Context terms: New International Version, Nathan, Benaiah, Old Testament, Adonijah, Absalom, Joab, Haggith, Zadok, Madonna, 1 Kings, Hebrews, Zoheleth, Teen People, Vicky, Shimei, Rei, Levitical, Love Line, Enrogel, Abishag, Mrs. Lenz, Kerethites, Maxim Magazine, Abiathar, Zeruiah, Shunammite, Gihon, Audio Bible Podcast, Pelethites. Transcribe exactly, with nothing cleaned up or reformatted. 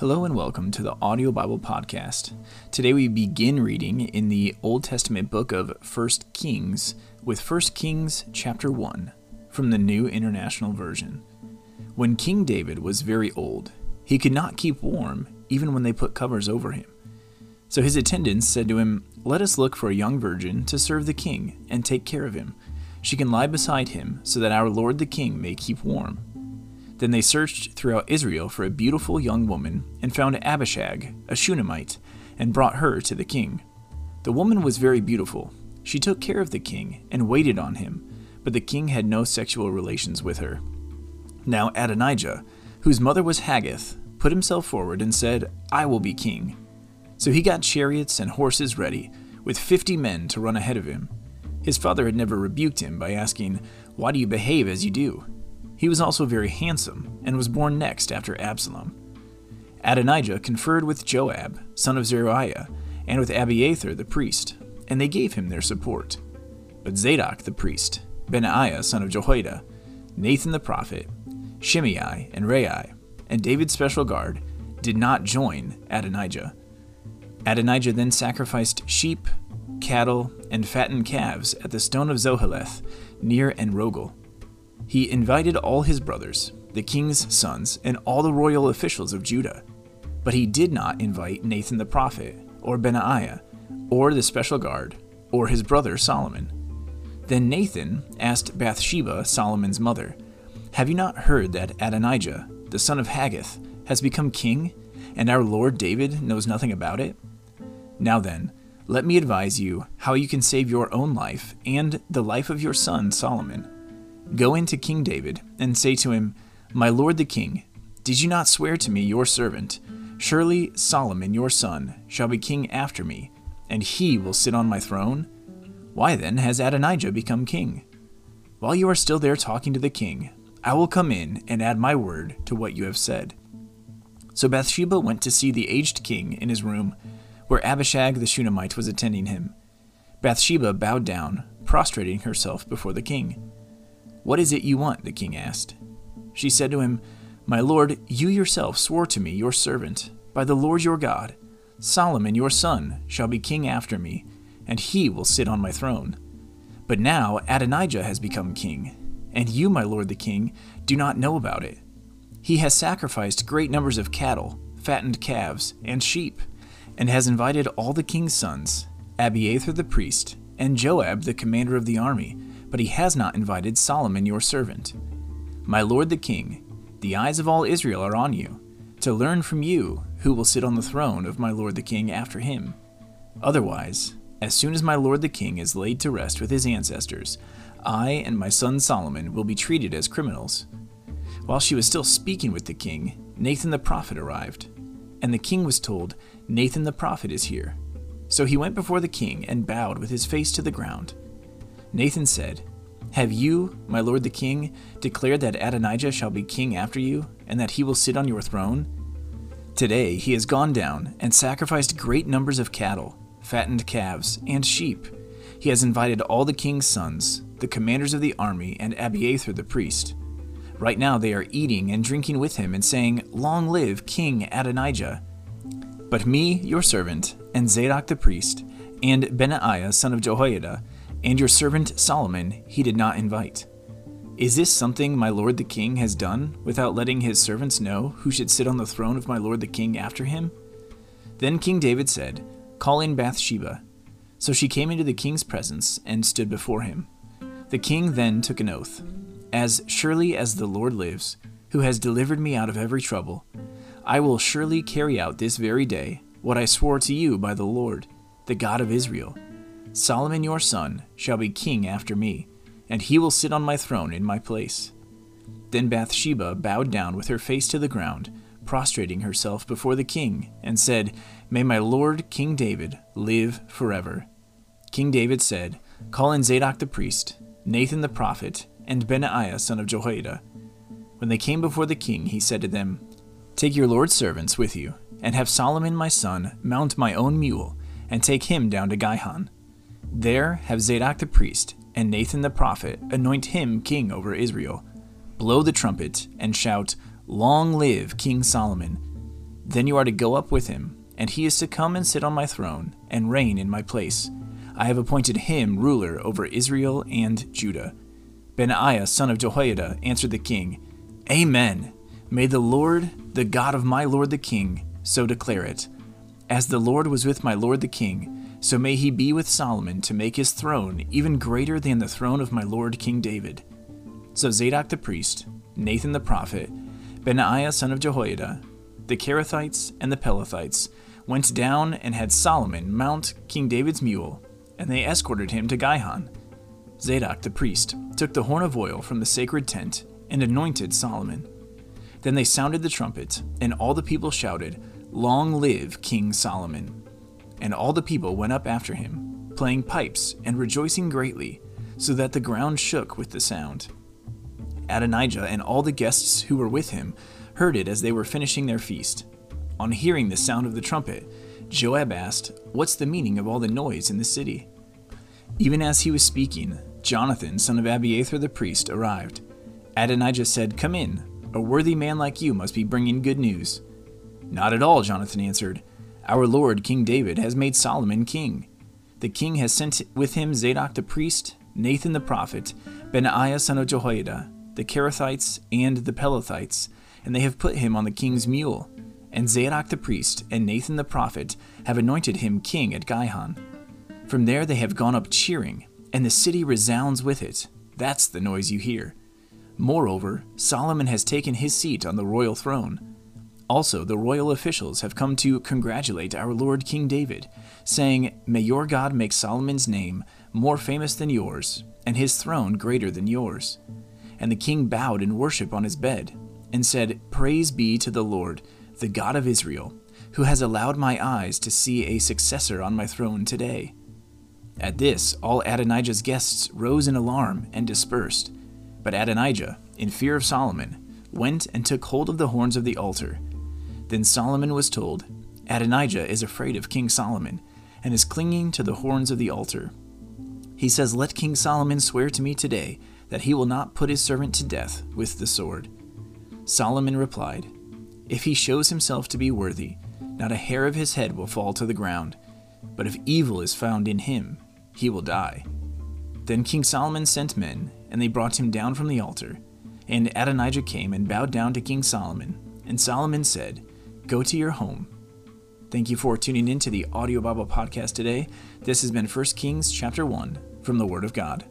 Hello and welcome to the Audio Bible Podcast. Today we begin reading in the Old Testament book of First Kings with First Kings chapter one from the New International Version. When King David was very old, he could not keep warm even when they put covers over him. So his attendants said to him, "Let us look for a young virgin to serve the king and take care of him. She can lie beside him so that our lord the king may keep warm." Then they searched throughout Israel for a beautiful young woman and found Abishag, a Shunammite, and brought her to the king. The woman was very beautiful. She took care of the king and waited on him, but the king had no sexual relations with her. Now Adonijah, whose mother was Haggith, put himself forward and said, "I will be king." So he got chariots and horses ready, with fifty men to run ahead of him. His father had never rebuked him by asking, "Why do you behave as you do?" He was also very handsome, and was born next after Absalom. Adonijah conferred with Joab, son of Zeruiah, and with Abiathar the priest, and they gave him their support. But Zadok the priest, Benaiah son of Jehoiada, Nathan the prophet, Shimei and Rei, and David's special guard did not join Adonijah. Adonijah then sacrificed sheep, cattle, and fattened calves at the stone of Zoheleth near Enrogel. He invited all his brothers, the king's sons, and all the royal officials of Judah. But he did not invite Nathan the prophet, or Benaiah, or the special guard, or his brother Solomon. Then Nathan asked Bathsheba, Solomon's mother, "Have you not heard that Adonijah, the son of Haggith, has become king, and our lord David knows nothing about it? Now then, let me advise you how you can save your own life and the life of your son Solomon. Go in to King David and say to him, 'My lord the king, did you not swear to me your servant, surely Solomon your son shall be king after me, and he will sit on my throne? Why then has Adonijah become king?' While you are still there talking to the king, I will come in and add my word to what you have said." So Bathsheba went to see the aged king in his room, where Abishag the Shunammite was attending him. Bathsheba bowed down, prostrating herself before the king. "What is it you want?" the king asked. She said to him, "My lord, you yourself swore to me, your servant, by the Lord your God, Solomon your son shall be king after me, and he will sit on my throne. But now Adonijah has become king, and you, my lord the king, do not know about it. He has sacrificed great numbers of cattle, fattened calves, and sheep, and has invited all the king's sons, Abiathar the priest, and Joab the commander of the army, but he has not invited Solomon your servant. My lord the king, the eyes of all Israel are on you, to learn from you who will sit on the throne of my lord the king after him. Otherwise, as soon as my lord the king is laid to rest with his ancestors, I and my son Solomon will be treated as criminals." While she was still speaking with the king, Nathan the prophet arrived, and the king was told, "Nathan the prophet is here." So he went before the king and bowed with his face to the ground. Nathan said, "Have you, my lord the king, declared that Adonijah shall be king after you, and that he will sit on your throne? Today he has gone down and sacrificed great numbers of cattle, fattened calves, and sheep. He has invited all the king's sons, the commanders of the army, and Abiathar the priest. Right now they are eating and drinking with him and saying, 'Long live King Adonijah!' But me, your servant, and Zadok the priest, and Benaiah son of Jehoiada, and your servant Solomon he did not invite. Is this something my lord the king has done, without letting his servants know who should sit on the throne of my lord the king after him?" Then King David said, "Call in Bathsheba." So she came into the king's presence and stood before him. The king then took an oath, "As surely as the Lord lives, who has delivered me out of every trouble, I will surely carry out this very day what I swore to you by the Lord, the God of Israel. Solomon your son shall be king after me, and he will sit on my throne in my place." Then Bathsheba bowed down with her face to the ground, prostrating herself before the king, and said, "May my lord King David live forever." King David said, "Call in Zadok the priest, Nathan the prophet, and Benaiah son of Jehoiada." When they came before the king, he said to them, "Take your lord's servants with you, and have Solomon my son mount my own mule, and take him down to Gihon. There have Zadok the priest and Nathan the prophet anoint him king over Israel. Blow the trumpet and shout, 'Long live King Solomon!' Then you are to go up with him, and he is to come and sit on my throne, and reign in my place. I have appointed him ruler over Israel and Judah. Benaiah, son of Jehoiada, answered the king, Amen! May the Lord, the God of my lord the king, so declare it. As the Lord was with my lord the king, so may he be with Solomon to make his throne even greater than the throne of my lord King David. So Zadok the priest, Nathan the prophet, Benaiah son of Jehoiada, the Kerethites and the Pelethites, went down and had Solomon mount King David's mule, and they escorted him to Gihon. Zadok the priest took the horn of oil from the sacred tent and anointed Solomon. Then they sounded the trumpet, and all the people shouted, Long live King Solomon! And all the people went up after him, playing pipes and rejoicing greatly, so that the ground shook with the sound. Adonijah and all the guests who were with him heard it as they were finishing their feast. On hearing the sound of the trumpet, Joab asked, What's the meaning of all the noise in the city? Even as he was speaking, Jonathan, son of Abiathar the priest, arrived. Adonijah said, Come in. A worthy man like you must be bringing good news. Not at all, Jonathan answered. Our lord King David has made Solomon king. The king has sent with him Zadok the priest, Nathan the prophet, Benaiah son of Jehoiada, the Kerethites and the Pelethites, and they have put him on the king's mule. And Zadok the priest and Nathan the prophet have anointed him king at Gihon. From there they have gone up cheering, and the city resounds with it. That's the noise you hear. Moreover, Solomon has taken his seat on the royal throne. Also, the royal officials have come to congratulate our lord King David, saying, May your God make Solomon's name more famous than yours, and his throne greater than yours. And the king bowed in worship on his bed, and said, Praise be to the Lord, the God of Israel, who has allowed my eyes to see a successor on my throne today. At this, all Adonijah's guests rose in alarm and dispersed. But Adonijah, in fear of Solomon, went and took hold of the horns of the altar. Then Solomon was told, Adonijah is afraid of King Solomon, and is clinging to the horns of the altar. He says, Let King Solomon swear to me today that he will not put his servant to death with the sword. Solomon replied, If he shows himself to be worthy, not a hair of his head will fall to the ground, but if evil is found in him, he will die. Then King Solomon sent men, and they brought him down from the altar. And Adonijah came and bowed down to King Solomon. And Solomon said, Go to your home. Thank you for tuning in to the Audio Bible Podcast today. This has been First Kings chapter one, from the Word of God.